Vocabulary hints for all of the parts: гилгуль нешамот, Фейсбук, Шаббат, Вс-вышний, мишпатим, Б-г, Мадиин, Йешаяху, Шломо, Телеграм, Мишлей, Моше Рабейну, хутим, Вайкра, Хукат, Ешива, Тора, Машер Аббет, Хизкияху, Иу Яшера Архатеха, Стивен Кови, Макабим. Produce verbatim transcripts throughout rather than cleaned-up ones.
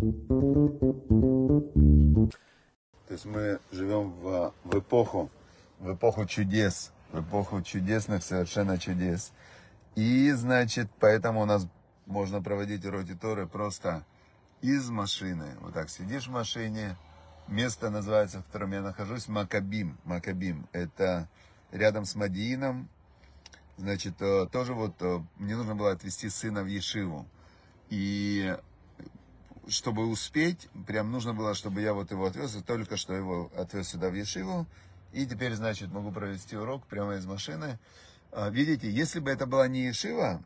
То есть мы живем в, в эпоху, в эпоху чудес, в эпоху чудесных совершенно чудес. И, значит, поэтому у нас можно проводить уроки Торы просто из машины. Вот так сидишь в машине. Место называется, в котором я нахожусь, Макабим. Макабим. Это рядом с Мадиином. Значит, тоже вот мне нужно было отвезти сына в Ешиву. И чтобы успеть, прям нужно было, чтобы я вот его отвез. И только что его отвез сюда в Ешиву. И теперь, значит, могу провести урок прямо из машины. Видите, если бы это была не Ешива,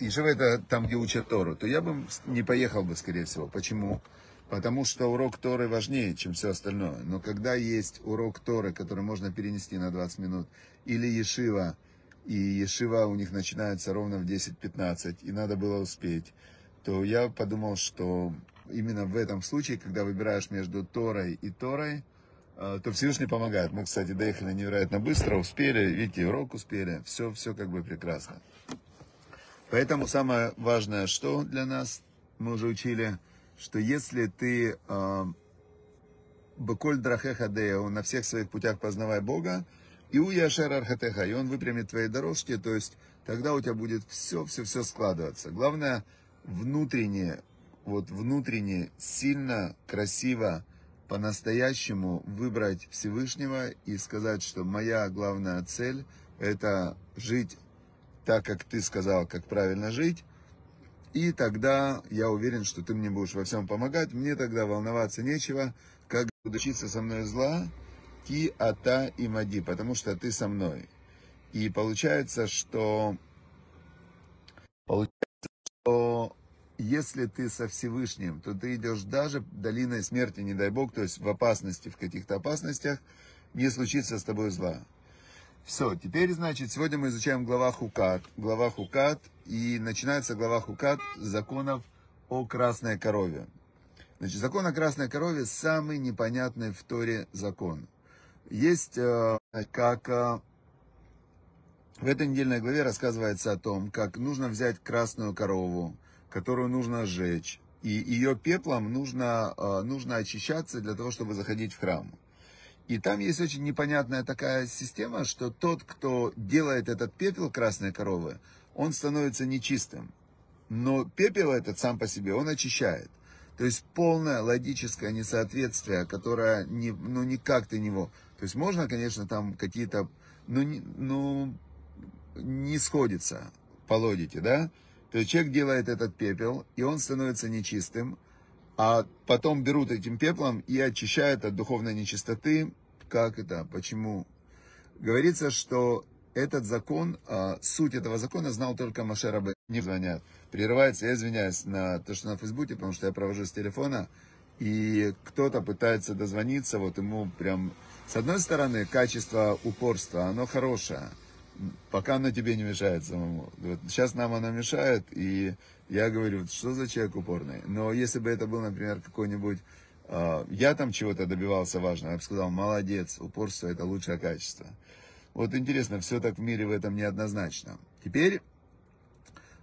Ешива это там, где учат Тору, то я бы не поехал бы, скорее всего. Почему? Потому что урок Торы важнее, чем все остальное. Но когда есть урок Торы, который можно перенести на двадцать минут, или Ешива, и Ешива у них начинается ровно в десять-пятнадцать, и надо было успеть, то я подумал, что именно в этом случае, когда выбираешь между Торой и Торой, то Всевышний помогает. Мы, кстати, доехали невероятно быстро, успели, видите, урок успели, все, все как бы прекрасно. Поэтому самое важное, что для нас, мы уже учили, что если ты э, Боколь Драхе Хадей, на всех своих путях познавай Бога, Иу Яшера Архатеха, и Он выпрямит твои дорожки, то есть тогда у тебя будет все-все-все складываться. Главное, внутренне, вот внутренне, сильно, красиво, по-настоящему выбрать Всевышнего и сказать, что моя главная цель – это жить так, как ты сказал, как правильно жить. И тогда я уверен, что ты мне будешь во всем помогать. Мне тогда волноваться нечего, как буду учиться со мной зла, ки, ата и мади, потому что ты со мной. И получается, что, получается, что если ты со Всевышним, то ты идешь даже долиной смерти, не дай Бог, то есть в опасности, в каких-то опасностях, не случится с тобой зла. Все, теперь, значит, сегодня мы изучаем глава Хукат. Глава Хукат, и начинается глава Хукат с законов о красной корове. Значит, закон о красной корове самый непонятный в Торе закон. Есть, как в этой недельной главе рассказывается о том, как нужно взять красную корову, которую нужно сжечь, и ее пеплом нужно, нужно очищаться для того, чтобы заходить в храм. И там есть очень непонятная такая система, что тот, кто делает этот пепел красной коровы, он становится нечистым. Но пепел этот сам по себе, он очищает. То есть полное логическое несоответствие, которое не, ну, никак ты него... То есть можно, конечно, там какие-то... Ну не, ну, не сходится по логике, да? То есть человек делает этот пепел, и он становится нечистым. А потом берут этим пеплом и очищают от духовной нечистоты. Как это? Почему? Говорится, что этот закон, суть этого закона знал только Машер Аббет. Не звонят. Прерывается, я извиняюсь на то, что на Фейсбуке, потому что я провожу с телефона. И кто-то пытается дозвониться, вот ему прям... С одной стороны, качество упорства, оно хорошее. Пока оно тебе не мешает самому. Вот сейчас нам оно мешает, и я говорю, что за человек упорный. Но если бы это был, например, какой-нибудь... Э, я там чего-то добивался важного, я бы сказал, молодец, упорство – это лучшее качество. Вот интересно, все так в мире в этом неоднозначно. Теперь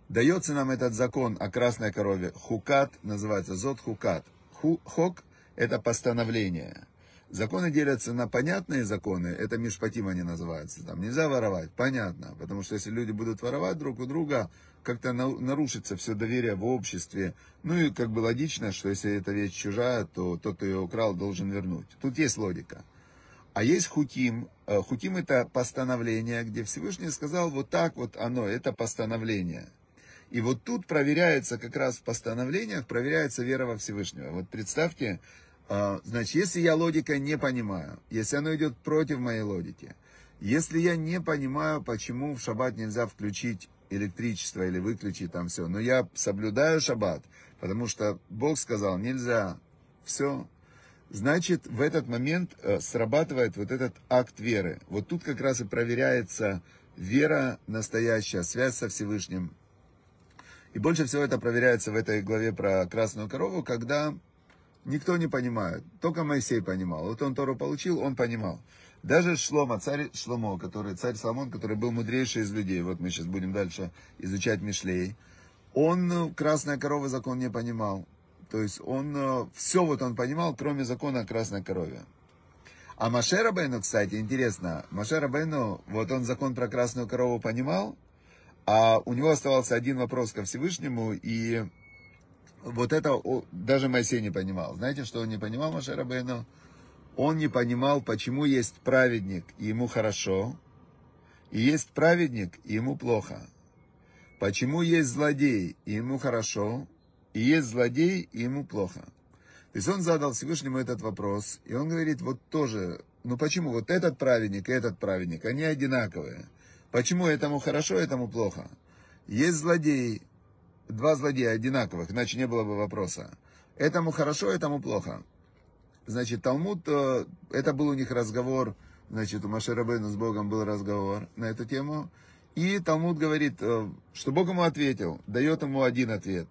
дается нам этот закон о красной корове. Хукат называется, зод хукат. Ху, хок – это постановление. Законы делятся на понятные законы, это мишпатим они называются, там нельзя воровать, понятно, потому что если люди будут воровать друг у друга, как-то нарушится все доверие в обществе, ну и как бы логично, что если эта вещь чужая, то тот, кто ее украл, должен вернуть. Тут есть логика. А есть хутим, хутим это постановление, где Всевышний сказал вот так вот оно, это постановление. И вот тут проверяется как раз в постановлениях, проверяется вера во Всевышнего. Вот представьте, значит, если я логика не понимаю, если оно идет против моей логики, если я не понимаю, почему в шаббат нельзя включить электричество или выключить там все, но я соблюдаю шаббат, потому что Бог сказал, нельзя, все, значит, в этот момент срабатывает вот этот акт веры. Вот тут как раз и проверяется вера настоящая, связь со Всевышним. И больше всего это проверяется в этой главе про красную корову, когда... Никто не понимает, только Моисей понимал. Вот он Тору получил, он понимал. Даже Шломо, царь Шломо, который, царь Соломон, который был мудрейший из людей, вот мы сейчас будем дальше изучать Мишлей, он красная корова закон не понимал. То есть он все вот он понимал, кроме закона о красной корове. А Моше Рабейну, кстати, интересно, Моше Рабейну, вот он закон про красную корову понимал, а у него оставался один вопрос ко Всевышнему, и вот это даже Моисей не понимал. Знаете, что он не понимал, Моше Рабейну? Он не понимал, почему есть праведник, и ему хорошо, и есть праведник, и ему плохо. Почему есть злодей, и ему хорошо, и есть злодей, и ему плохо. То есть он задал Всевышнему этот вопрос, и он говорит, вот тоже, ну почему вот этот праведник и этот праведник, они одинаковые. Почему этому хорошо, этому плохо? Есть злодей, два злодея одинаковых, иначе не было бы вопроса. Этому хорошо, этому плохо. Значит, Талмуд, это был у них разговор, значит, у Моше Рабейну с Богом был разговор на эту тему. И Талмуд говорит, что Бог ему ответил, дает ему один ответ.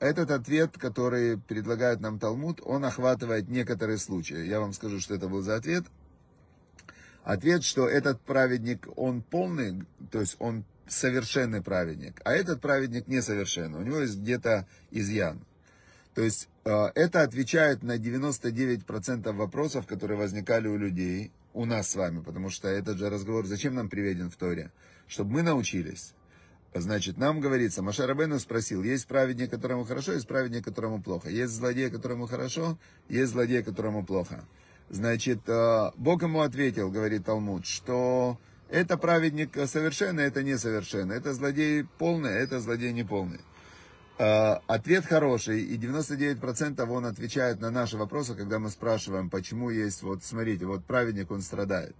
Этот ответ, который предлагает нам Талмуд, он охватывает некоторые случаи. Я вам скажу, что это был за ответ. Ответ, что этот праведник, он полный, то есть он совершенный праведник, а этот праведник несовершенный, у него есть где-то изъян. То есть это отвечает на девяносто девять процентов вопросов, которые возникали у людей, у нас с вами, потому что этот же разговор зачем нам приведен в Торе? Чтобы мы научились. Значит, нам говорится, Моше Рабейну спросил, есть праведник, которому хорошо, есть праведник, которому плохо. Есть злодей, которому хорошо, есть злодей, которому плохо. Значит, Бог ему ответил, говорит Талмуд, что это праведник совершенный, это несовершенный, это злодей полный, это злодей неполный. Ответ хороший, и девяносто девять процентов он отвечает на наши вопросы, когда мы спрашиваем, почему есть, вот смотрите, вот праведник, он страдает.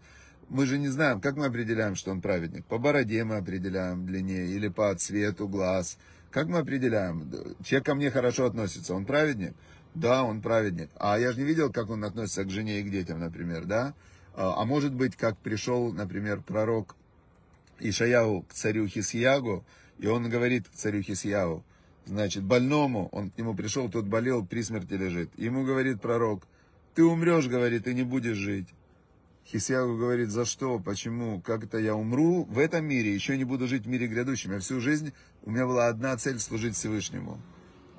Мы же не знаем, как мы определяем, что он праведник. По бороде мы определяем длине, или по цвету глаз. Как мы определяем? Человек ко мне хорошо относится, он праведник? Да, он праведник. А я же не видел, как он относится к жене и к детям, например, да? А может быть, как пришел, например, пророк Йешаяху к царю Хизкияху, и он говорит царю Хизкияху, значит, больному, он к нему пришел, тот болел, при смерти лежит. Ему говорит пророк, ты умрешь, говорит, и не будешь жить. Хизкияху говорит, за что, почему, как это я умру в этом мире, еще не буду жить в мире грядущем. Я всю жизнь, у меня была одна цель, служить Всевышнему.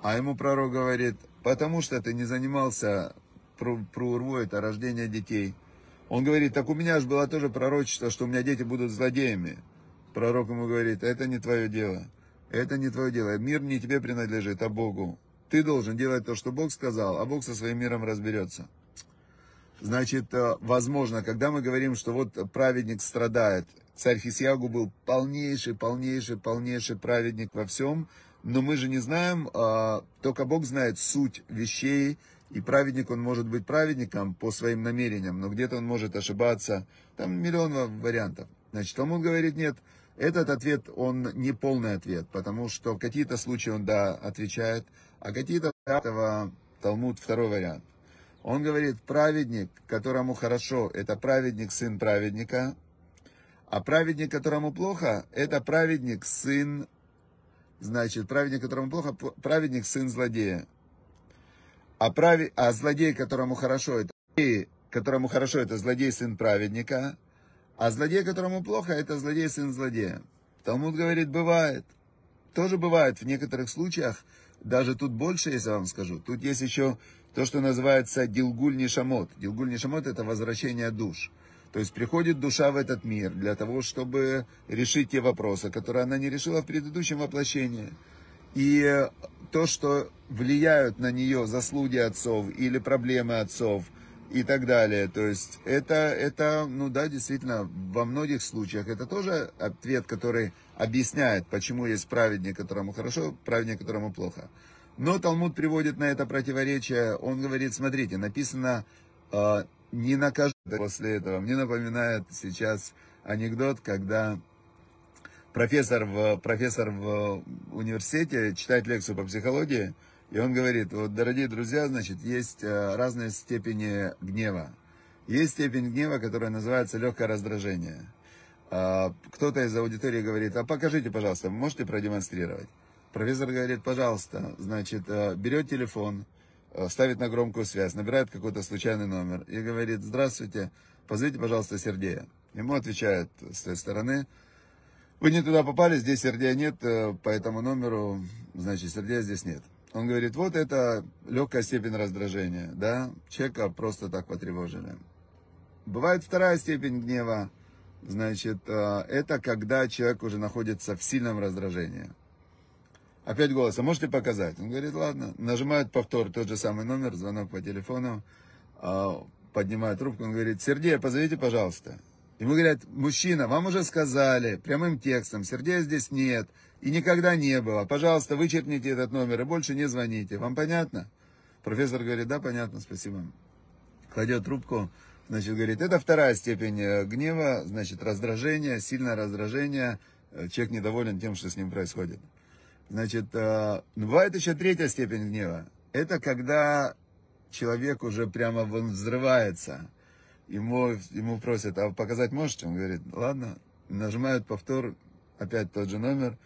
А ему пророк говорит, потому что ты не занимался, про, про урву, это рождение детей. Он говорит, так у меня же было тоже пророчество, что у меня дети будут злодеями. Пророк ему говорит, это не твое дело. Это не твое дело, мир не тебе принадлежит, а Богу. Ты должен делать то, что Бог сказал, а Бог со своим миром разберется. Значит, возможно, когда мы говорим, что вот праведник страдает, царь Хизкияху был полнейший, полнейший, полнейший праведник во всем, но мы же не знаем, только Бог знает суть вещей, и праведник, он может быть праведником по своим намерениям, но где-то он может ошибаться, там миллион вариантов. Значит, Талмуд говорит, нет. Этот ответ, он не полный ответ, потому что какие-то случаи он, да, отвечает, а какие-то этого Талмуд второй вариант. Он говорит, праведник, которому хорошо, это праведник, сын праведника, а праведник, которому плохо, это праведник, сын, значит, праведник, которому плохо, праведник, сын злодея. А, прави, а злодей, которому хорошо, это злодей, которому хорошо, это злодей, сын праведника. А злодей, которому плохо, это злодей, сын злодея. Талмуд говорит, бывает. Тоже бывает в некоторых случаях, даже тут больше, если я вам скажу. Тут есть еще то, что называется гилгуль нешамот. Гилгуль нешамот – это возвращение душ. То есть приходит душа в этот мир для того, чтобы решить те вопросы, которые она не решила в предыдущем воплощении. И то, что влияют на нее заслуги отцов или проблемы отцов, и так далее. То есть это, это, ну да, действительно, во многих случаях это тоже ответ, который объясняет, почему есть праведник, которому хорошо, праведник, которому плохо. Но Талмуд приводит на это противоречие. Он говорит, смотрите, написано, э, не накажу после этого. Мне напоминает сейчас анекдот, когда профессор в, профессор в университете читает лекцию по психологии, и он говорит, вот, дорогие друзья, значит, есть разные степени гнева. Есть степень гнева, которая называется легкое раздражение. Кто-то из аудитории говорит, а покажите, пожалуйста, вы можете продемонстрировать? Профессор говорит, пожалуйста, значит, берет телефон, ставит на громкую связь, набирает какой-то случайный номер и говорит, здравствуйте, позовите, пожалуйста, Сергея. Ему отвечают с той стороны, вы не туда попали, здесь Сергея нет, по этому номеру, значит, Сергея здесь нет. Он говорит, вот это легкая степень раздражения, да, человека просто так потревожили. Бывает вторая степень гнева, значит, это когда человек уже находится в сильном раздражении. Опять голос, а можете показать? Он говорит, ладно. Нажимают повтор, тот же самый номер, звонок по телефону, поднимает трубку, он говорит, Сергей, позовите, пожалуйста. Ему говорят, мужчина, вам уже сказали прямым текстом, Сергея здесь нет и никогда не было. Пожалуйста, вычеркните этот номер и больше не звоните. Вам понятно? Профессор говорит, да, понятно, спасибо. Кладет трубку, значит, говорит, это вторая степень гнева, значит, раздражение, сильное раздражение. Человек недоволен тем, что с ним происходит. Значит, бывает еще третья степень гнева. Это когда человек уже прямо взрывается. Ему, ему просят, а показать можете? Он говорит, ладно. Нажимают повтор, опять тот же номер.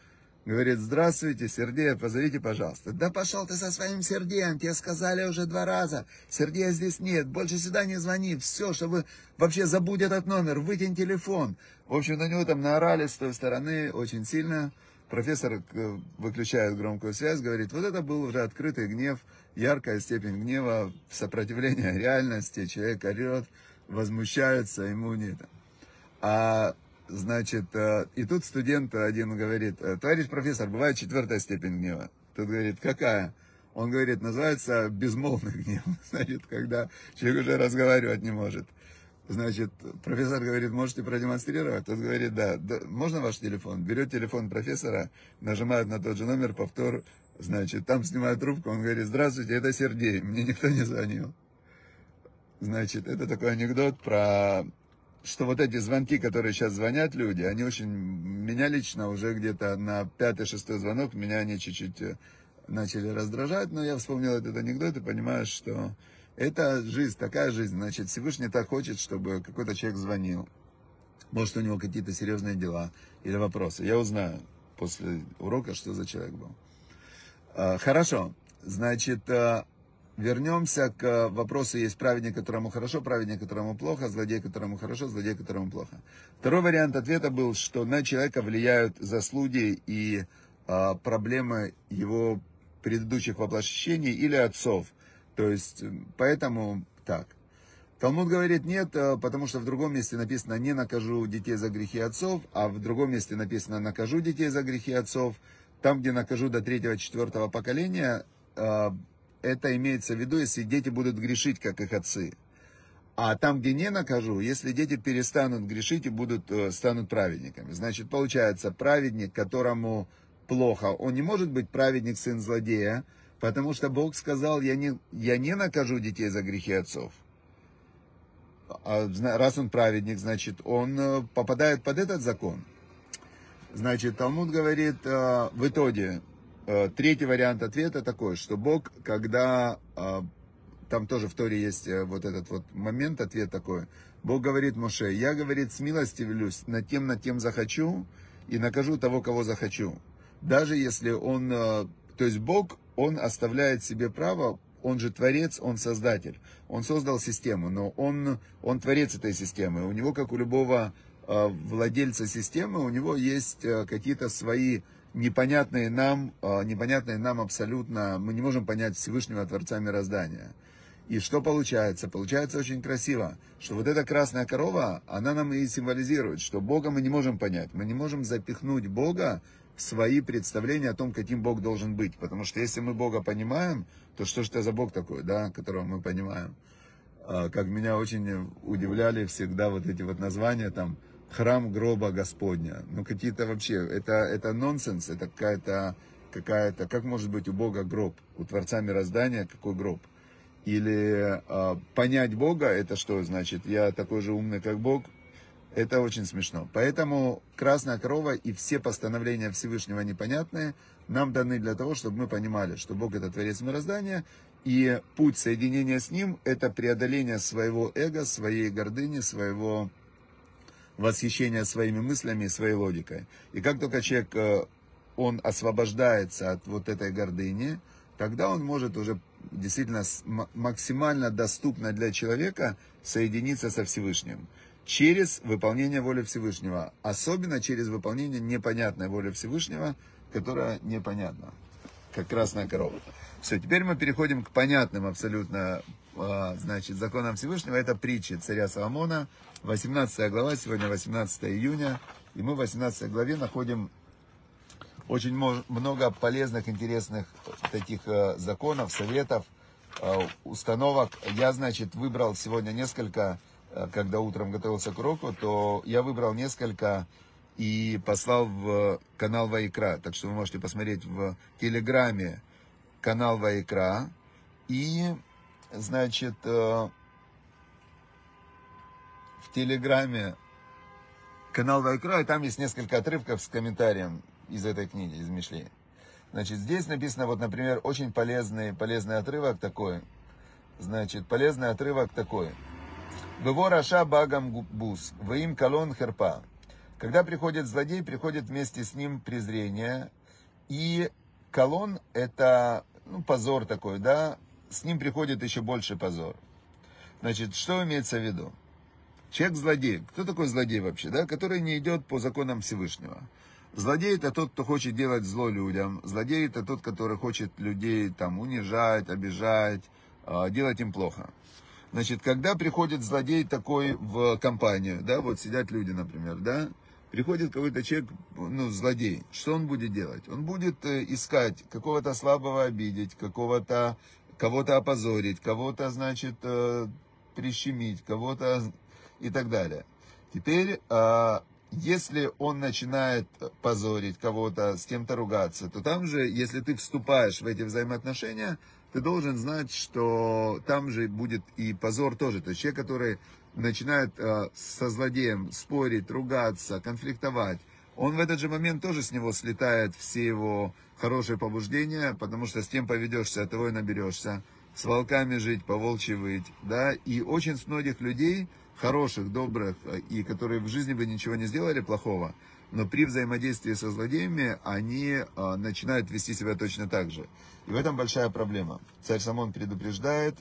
Говорит, здравствуйте, Сергея, позовите, пожалуйста. Да пошел ты со своим Сергеем, тебе сказали уже два раза. Сергея здесь нет, больше сюда не звони. Все, чтобы вообще забудь этот номер, вытянь телефон. В общем, на него там наорали с той стороны очень сильно. Профессор выключает громкую связь, говорит, вот это был уже открытый гнев, яркая степень гнева, сопротивление реальности, человек орет. Возмущаются, ему нет. А, значит, и тут студент один говорит, товарищ профессор, бывает четвертая степень гнева. Тут говорит, какая? Он говорит, называется безмолвный гнев. Значит, когда человек уже разговаривать не может. Значит, профессор говорит, можете продемонстрировать? Тот говорит, да. да. Можно ваш телефон? Берет телефон профессора, нажимает на тот же номер, повтор, значит, там снимает трубку, он говорит, здравствуйте, это Сергей, мне никто не звонил. Значит, это такой анекдот про, что вот эти звонки, которые сейчас звонят люди, они очень, меня лично уже где-то на пятый-шестой звонок, меня они чуть-чуть начали раздражать, но я вспомнил этот анекдот и понимаю, что это жизнь, такая жизнь, значит, Всевышний так хочет, чтобы какой-то человек звонил, может, у него какие-то серьезные дела или вопросы, я узнаю после урока, что за человек был. Хорошо, значит... Вернемся к вопросу, есть праведник, которому хорошо, праведник, которому плохо, злодей, которому хорошо, злодей, которому плохо. Второй вариант ответа был, что на человека влияют заслуги и а, проблемы его предыдущих воплощений или отцов. То есть, поэтому так. Талмуд говорит нет, потому что в другом месте написано «не накажу детей за грехи отцов», а в другом месте написано «накажу детей за грехи отцов». Там, где накажу до третьего-четвертого поколения, а, это имеется в виду, если дети будут грешить, как их отцы. А там, где не накажу, если дети перестанут грешить и будут, станут праведниками. Значит, получается, праведник, которому плохо, он не может быть праведник, сын злодея, потому что Бог сказал, я не, я не накажу детей за грехи отцов. А раз он праведник, значит, он попадает под этот закон. Значит, Талмуд говорит, в итоге... Третий вариант ответа такой, что Бог, когда, там тоже в Торе есть вот этот вот момент, ответ такой, Бог говорит Моше, я, говорит, с милости велюсь, над тем, над тем захочу, и накажу того, кого захочу. Даже если он, то есть Бог, он оставляет себе право, он же творец, он создатель, он создал систему, но он, он творец этой системы, у него, как у любого владельца системы, у него есть какие-то свои... непонятные нам, непонятные нам абсолютно, мы не можем понять Всевышнего Творца мироздания. И что получается? Получается очень красиво, что вот эта красная корова, она нам и символизирует, что Бога мы не можем понять, мы не можем запихнуть Бога в свои представления о том, каким Бог должен быть, потому что если мы Бога понимаем, то что же это за Бог такой, да, которого мы понимаем? Как меня очень удивляли всегда вот эти вот названия там, храм гроба Господня. Ну, какие-то вообще, это, это нонсенс, это какая-то, какая-то, как может быть у Бога гроб, у Творца мироздания какой гроб? Или э, понять Бога, это что значит, я такой же умный, как Бог? Это очень смешно. Поэтому красная корова и все постановления Всевышнего непонятные нам даны для того, чтобы мы понимали, что Бог это Творец мироздания, и путь соединения с Ним это преодоление своего эго, своей гордыни, своего... восхищение своими мыслями и своей логикой. И как только человек, он освобождается от вот этой гордыни, тогда он может уже действительно максимально доступно для человека соединиться со Всевышним. Через выполнение воли Всевышнего. Особенно через выполнение непонятной воли Всевышнего, которая непонятна, как красная корова. Все, теперь мы переходим к понятным абсолютно, значит, законам Всевышнего. Это притчи царя Соломона, восемнадцатая глава, сегодня восемнадцатое июня. И мы в восемнадцатой главе находим очень много полезных, интересных таких законов, советов, установок. Я, значит, выбрал сегодня несколько, когда утром готовился к уроку, то я выбрал несколько и послал в канал Вайкра. Так что вы можете посмотреть в Телеграме канал Вайкра. И, значит, в Телеграме канал Вайкра, и там есть несколько отрывков с комментарием из этой книги, из Мишлея. Значит, здесь написано, вот, например, очень полезный, полезный отрывок такой. Значит, полезный отрывок такой. «Бево раша багам губус, веим колон херпа». Когда приходит злодей, приходит вместе с ним презрение. И колон – это, ну, позор такой, да? С ним приходит еще больше позор. Значит, что имеется в виду? Человек-злодей. Кто такой злодей вообще, да? Который не идет по законам Всевышнего. Злодей – это тот, кто хочет делать зло людям. Злодей – это тот, который хочет людей там унижать, обижать, делать им плохо. Значит, когда приходит злодей такой в компанию, да, вот сидят люди, например, да, приходит какой-то человек, ну, злодей, что он будет делать? Он будет искать какого-то слабого обидеть, какого-то, кого-то опозорить, кого-то, значит, прищемить, кого-то и так далее. Теперь... Если он начинает позорить кого-то, с кем-то ругаться, то там же, если ты вступаешь в эти взаимоотношения, ты должен знать, что там же будет и позор тоже. То есть человек, который начинает со злодеем спорить, ругаться, конфликтовать, он в этот же момент тоже с него слетает все его хорошие побуждения, потому что с кем поведешься, от того и наберешься. С волками жить, по волчьи выть, да, и очень с многих людей... хороших, добрых, и которые в жизни бы ничего не сделали плохого, но при взаимодействии со злодеями они а, начинают вести себя точно так же. И в этом большая проблема. Царь Соломон предупреждает,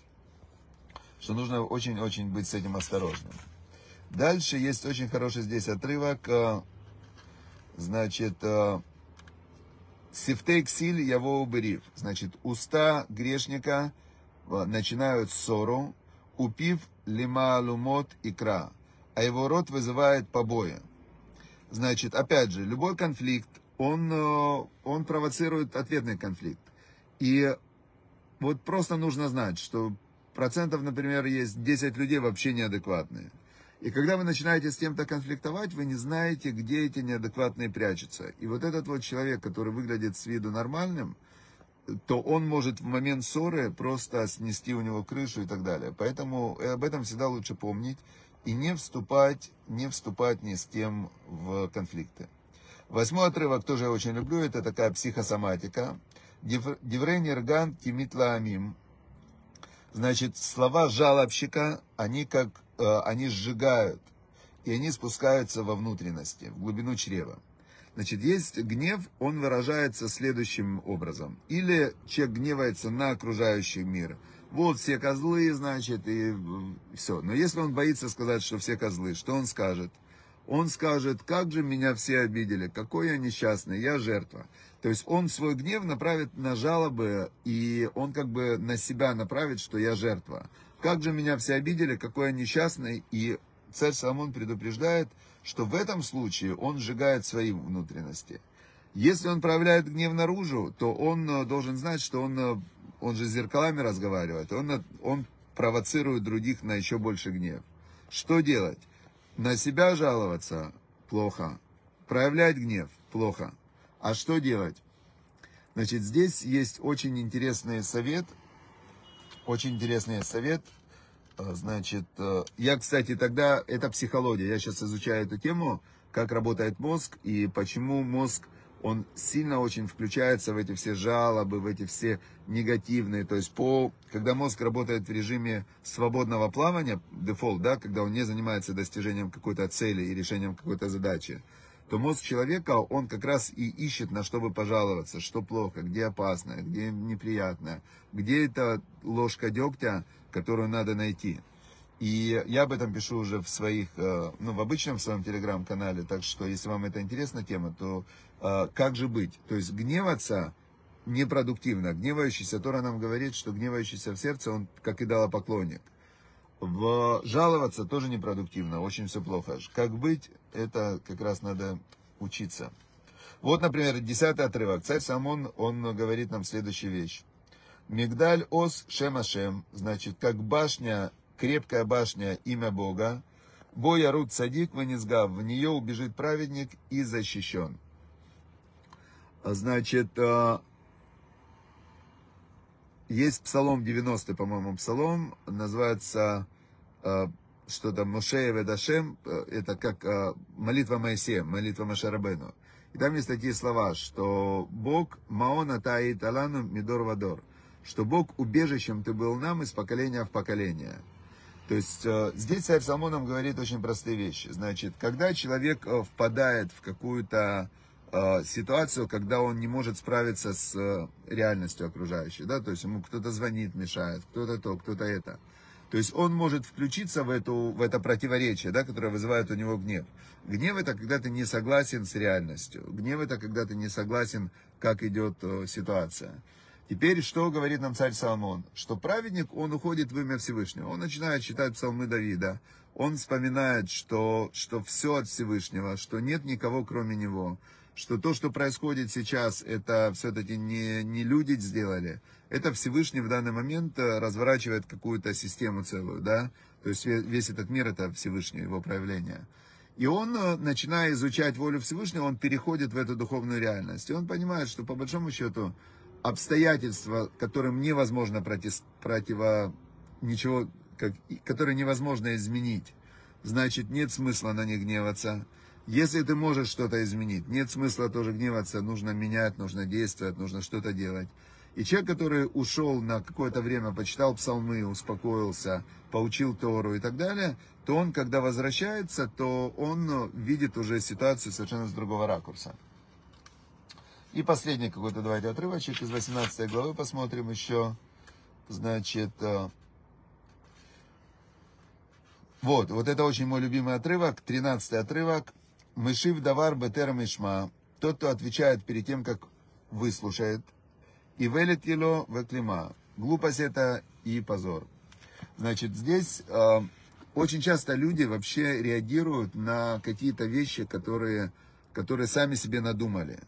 что нужно очень-очень быть с этим осторожным. Дальше есть очень хороший здесь отрывок. Значит, «Сифтей ксиль яво уберив». Значит, уста грешника начинают ссору, упив лималумот икра, а его рот вызывает побои. Значит, опять же, любой конфликт, он, он провоцирует ответный конфликт. И вот просто нужно знать, что процентов, например, есть десять людей вообще неадекватные. И когда вы начинаете с кем-то конфликтовать, вы не знаете, где эти неадекватные прячутся. И вот этот вот человек, который выглядит с виду нормальным, то он может в момент ссоры просто снести у него крышу и так далее. Поэтому об этом всегда лучше помнить и не вступать, не вступать ни с кем в конфликты. Восьмой отрывок тоже я очень люблю, это такая психосоматика. «Диврей нирган тимит лаамим». Значит, слова жалобщика, они как, они сжигают, и они спускаются во внутренности, в глубину чрева. Значит, есть гнев, он выражается следующим образом. Или человек гневается на окружающий мир. Вот все козлы, значит, и все. Но если он боится сказать, что все козлы, что он скажет? Он скажет, как же меня все обидели, какой я несчастный, я жертва. То есть он свой гнев направит на жалобы, и он как бы на себя направит, что я жертва. Как же меня все обидели, какой я несчастный, и... Царь Соломон предупреждает, что в этом случае он сжигает свои внутренности. Если он проявляет гнев наружу, то он должен знать, что он, он же с зеркалами разговаривает, он, он провоцирует других на еще больше гнев. Что делать? На себя жаловаться плохо, проявлять гнев плохо. А что делать? Значит, здесь есть очень интересный совет, очень интересный совет. Значит, я, кстати, тогда, это психология, я сейчас изучаю эту тему, как работает мозг и почему мозг, он сильно очень включается в эти все жалобы, в эти все негативные, то есть, по, когда мозг работает в режиме свободного плавания, дефолт, да, когда он не занимается достижением какой-то цели и решением какой-то задачи, то мозг человека, он как раз и ищет, на что бы пожаловаться, что плохо, где опасно, где неприятно, где эта ложка дегтя, которую надо найти. И я об этом пишу уже в своих, ну, в обычном своем телеграм-канале, так что, если вам это интересна тема, то как же быть? То есть гневаться непродуктивно. Гневающийся, Тора нам говорит, что гневающийся в сердце, он как идолопоклонник. В... Жаловаться тоже непродуктивно, очень все плохо. Как быть, это как раз надо учиться. Вот, например, десятый отрывок. Царь Самон, он говорит нам следующую вещь. Мигдаль ос шем ашем, значит, как башня, крепкая башня, имя Бога. Боя рут садик ванизгав, в нее убежит праведник и защищен. Значит, есть псалом девяностый, по-моему, псалом, называется что-то Моше Ведашем, это как молитва Моисея, молитва Моше Рабейну. И там есть такие слова, что Бог Маона Таит Алану Мидор Вадор, что Бог убежищем ты был нам из поколения в поколение. То есть здесь царь Соломон нам говорит очень простые вещи. Значит, когда человек впадает в какую-то э, ситуацию, когда он не может справиться с реальностью окружающей, да, то есть ему кто-то звонит, мешает, кто-то то, кто-то это. То есть он может включиться в, эту, в это противоречие, да, которое вызывает у него гнев. Гнев – это когда ты не согласен с реальностью. Гнев – это когда ты не согласен, как идет э, ситуация. Теперь, что говорит нам царь Соломон? Что праведник, он уходит в имя Всевышнего. Он начинает читать псалмы Давида. Он вспоминает, что, что все от Всевышнего, что нет никого, кроме него. Что то, что происходит сейчас, это все-таки не, не люди сделали. Это Всевышний в данный момент разворачивает какую-то систему целую, да? То есть весь этот мир – это Всевышний, его проявление. И он, начиная изучать волю Всевышнего, он переходит в эту духовную реальность. И он понимает, что по большому счету обстоятельства, которым невозможно против, противо, ничего, как, которые невозможно изменить, значит, нет смысла на них гневаться. Если ты можешь что-то изменить, нет смысла тоже гневаться, нужно менять, нужно действовать, нужно что-то делать. И человек, который ушел на какое-то время, почитал псалмы, успокоился, поучил Тору и так далее, то он, когда возвращается, то он видит уже ситуацию совершенно с другого ракурса. И последний какой-то, давайте, отрывочек из восемнадцатой главы посмотрим еще. Значит, вот, вот это очень мой любимый отрывок, тринадцатый отрывок. Мышив давар бетер мишма, тот, кто отвечает перед тем, как выслушает, и велит ело веклима, глупость это и позор. Значит, здесь э, очень часто люди вообще реагируют на какие-то вещи, которые, которые сами себе надумали.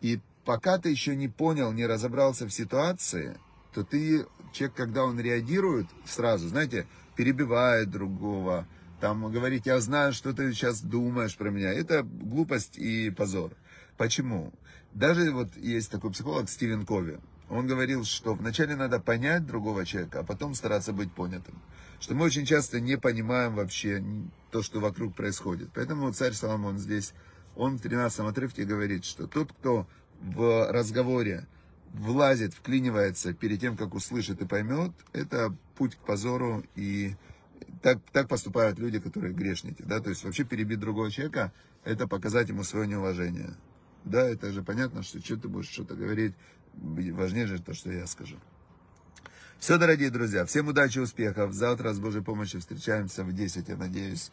И пока ты еще не понял, не разобрался в ситуации, то ты, человек, когда он реагирует сразу, знаете, перебивает другого, там говорит, я знаю, что ты сейчас думаешь про меня. Это глупость и позор. Почему? Даже вот есть такой психолог Стивен Кови. Он говорил, что вначале надо понять другого человека, а потом стараться быть понятым. Что мы очень часто не понимаем вообще то, что вокруг происходит. Поэтому царь Соломон здесь... Он в тринадцатом отрывке говорит, что тот, кто в разговоре влазит, вклинивается перед тем, как услышит и поймет, это путь к позору. И так, так поступают люди, которые грешники. Да? То есть вообще перебить другого человека, это показать ему свое неуважение. Да, это же понятно, что что ты будешь что-то говорить, важнее же то, что я скажу. Все, дорогие друзья, всем удачи, успехов. Завтра с Божьей помощью встречаемся в десять, я надеюсь.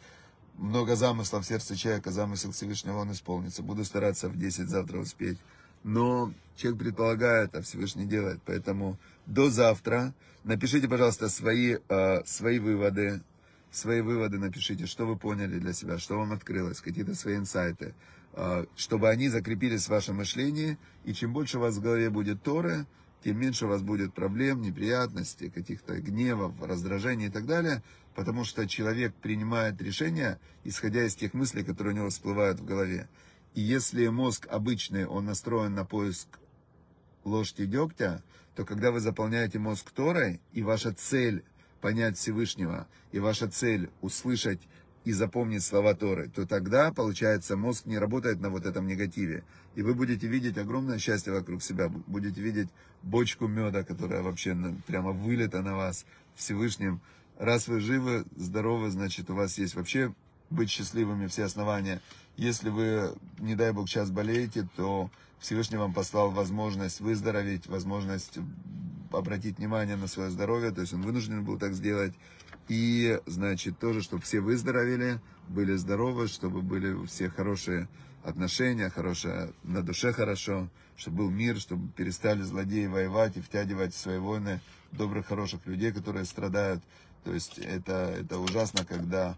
Много замыслов в сердце человека, замысел Всевышнего он исполнится. Буду стараться в десять завтра успеть. Но человек предполагает, а Всевышний делает. Поэтому до завтра. Напишите, пожалуйста, свои, э, свои выводы. Свои выводы напишите, что вы поняли для себя, что вам открылось, какие-то свои инсайты. Э, чтобы они закрепились в вашем мышлении. И чем больше у вас в голове будет Торы, тем меньше у вас будет проблем, неприятностей, каких-то гневов, раздражений и так далее. Потому что человек принимает решения, исходя из тех мыслей, которые у него всплывают в голове. И если мозг обычный, он настроен на поиск ложки дегтя, то когда вы заполняете мозг Торой, и ваша цель понять Всевышнего, и ваша цель услышать и запомнить слова Торы, то тогда, получается, мозг не работает на вот этом негативе. И вы будете видеть огромное счастье вокруг себя, будете видеть бочку меда, которая вообще прямо вылета на вас Всевышним. Раз вы живы, здоровы, значит, у вас есть вообще быть счастливыми все основания. Если вы, не дай бог, сейчас болеете, то Всевышний вам послал возможность выздороветь, возможность обратить внимание на свое здоровье. То есть он вынужден был так сделать. И, значит, тоже, чтобы все выздоровели, были здоровы, чтобы были все хорошие отношения, хорошее, на душе хорошо, чтобы был мир, чтобы перестали злодеи воевать и втягивать в свои войны добрых, хороших людей, которые страдают. То есть это, это ужасно, когда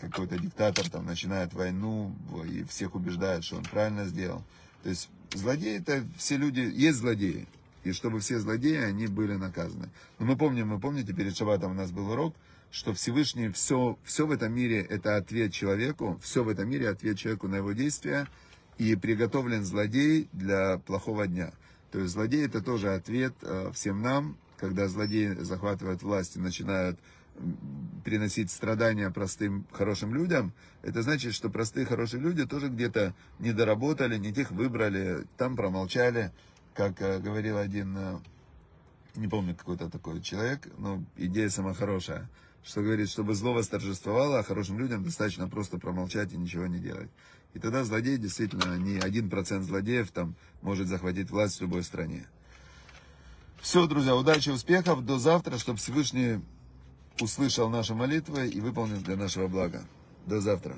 какой-то диктатор там начинает войну и всех убеждает, что он правильно сделал. То есть злодеи это все люди, есть злодеи. И чтобы все злодеи, они были наказаны. Но мы помним, мы помните, перед Шаббатом у нас был урок, что Всевышний, все, все в этом мире это ответ человеку, все в этом мире ответ человеку на его действия, и приготовлен злодей для плохого дня. То есть злодей это тоже ответ всем нам, когда злодеи захватывают власть и начинают приносить страдания простым, хорошим людям, это значит, что простые, хорошие люди тоже где-то не доработали, не тех выбрали, там промолчали. Как говорил один, не помню, какой-то такой человек, но идея сама хорошая, что говорит, чтобы зло восторжествовало, а хорошим людям достаточно просто промолчать и ничего не делать. И тогда злодеи, действительно, не один процент злодеев там может захватить власть в любой стране. Все, друзья, удачи, успехов, до завтра, чтобы Всевышний услышал наши молитвы и выполнил для нашего блага. До завтра.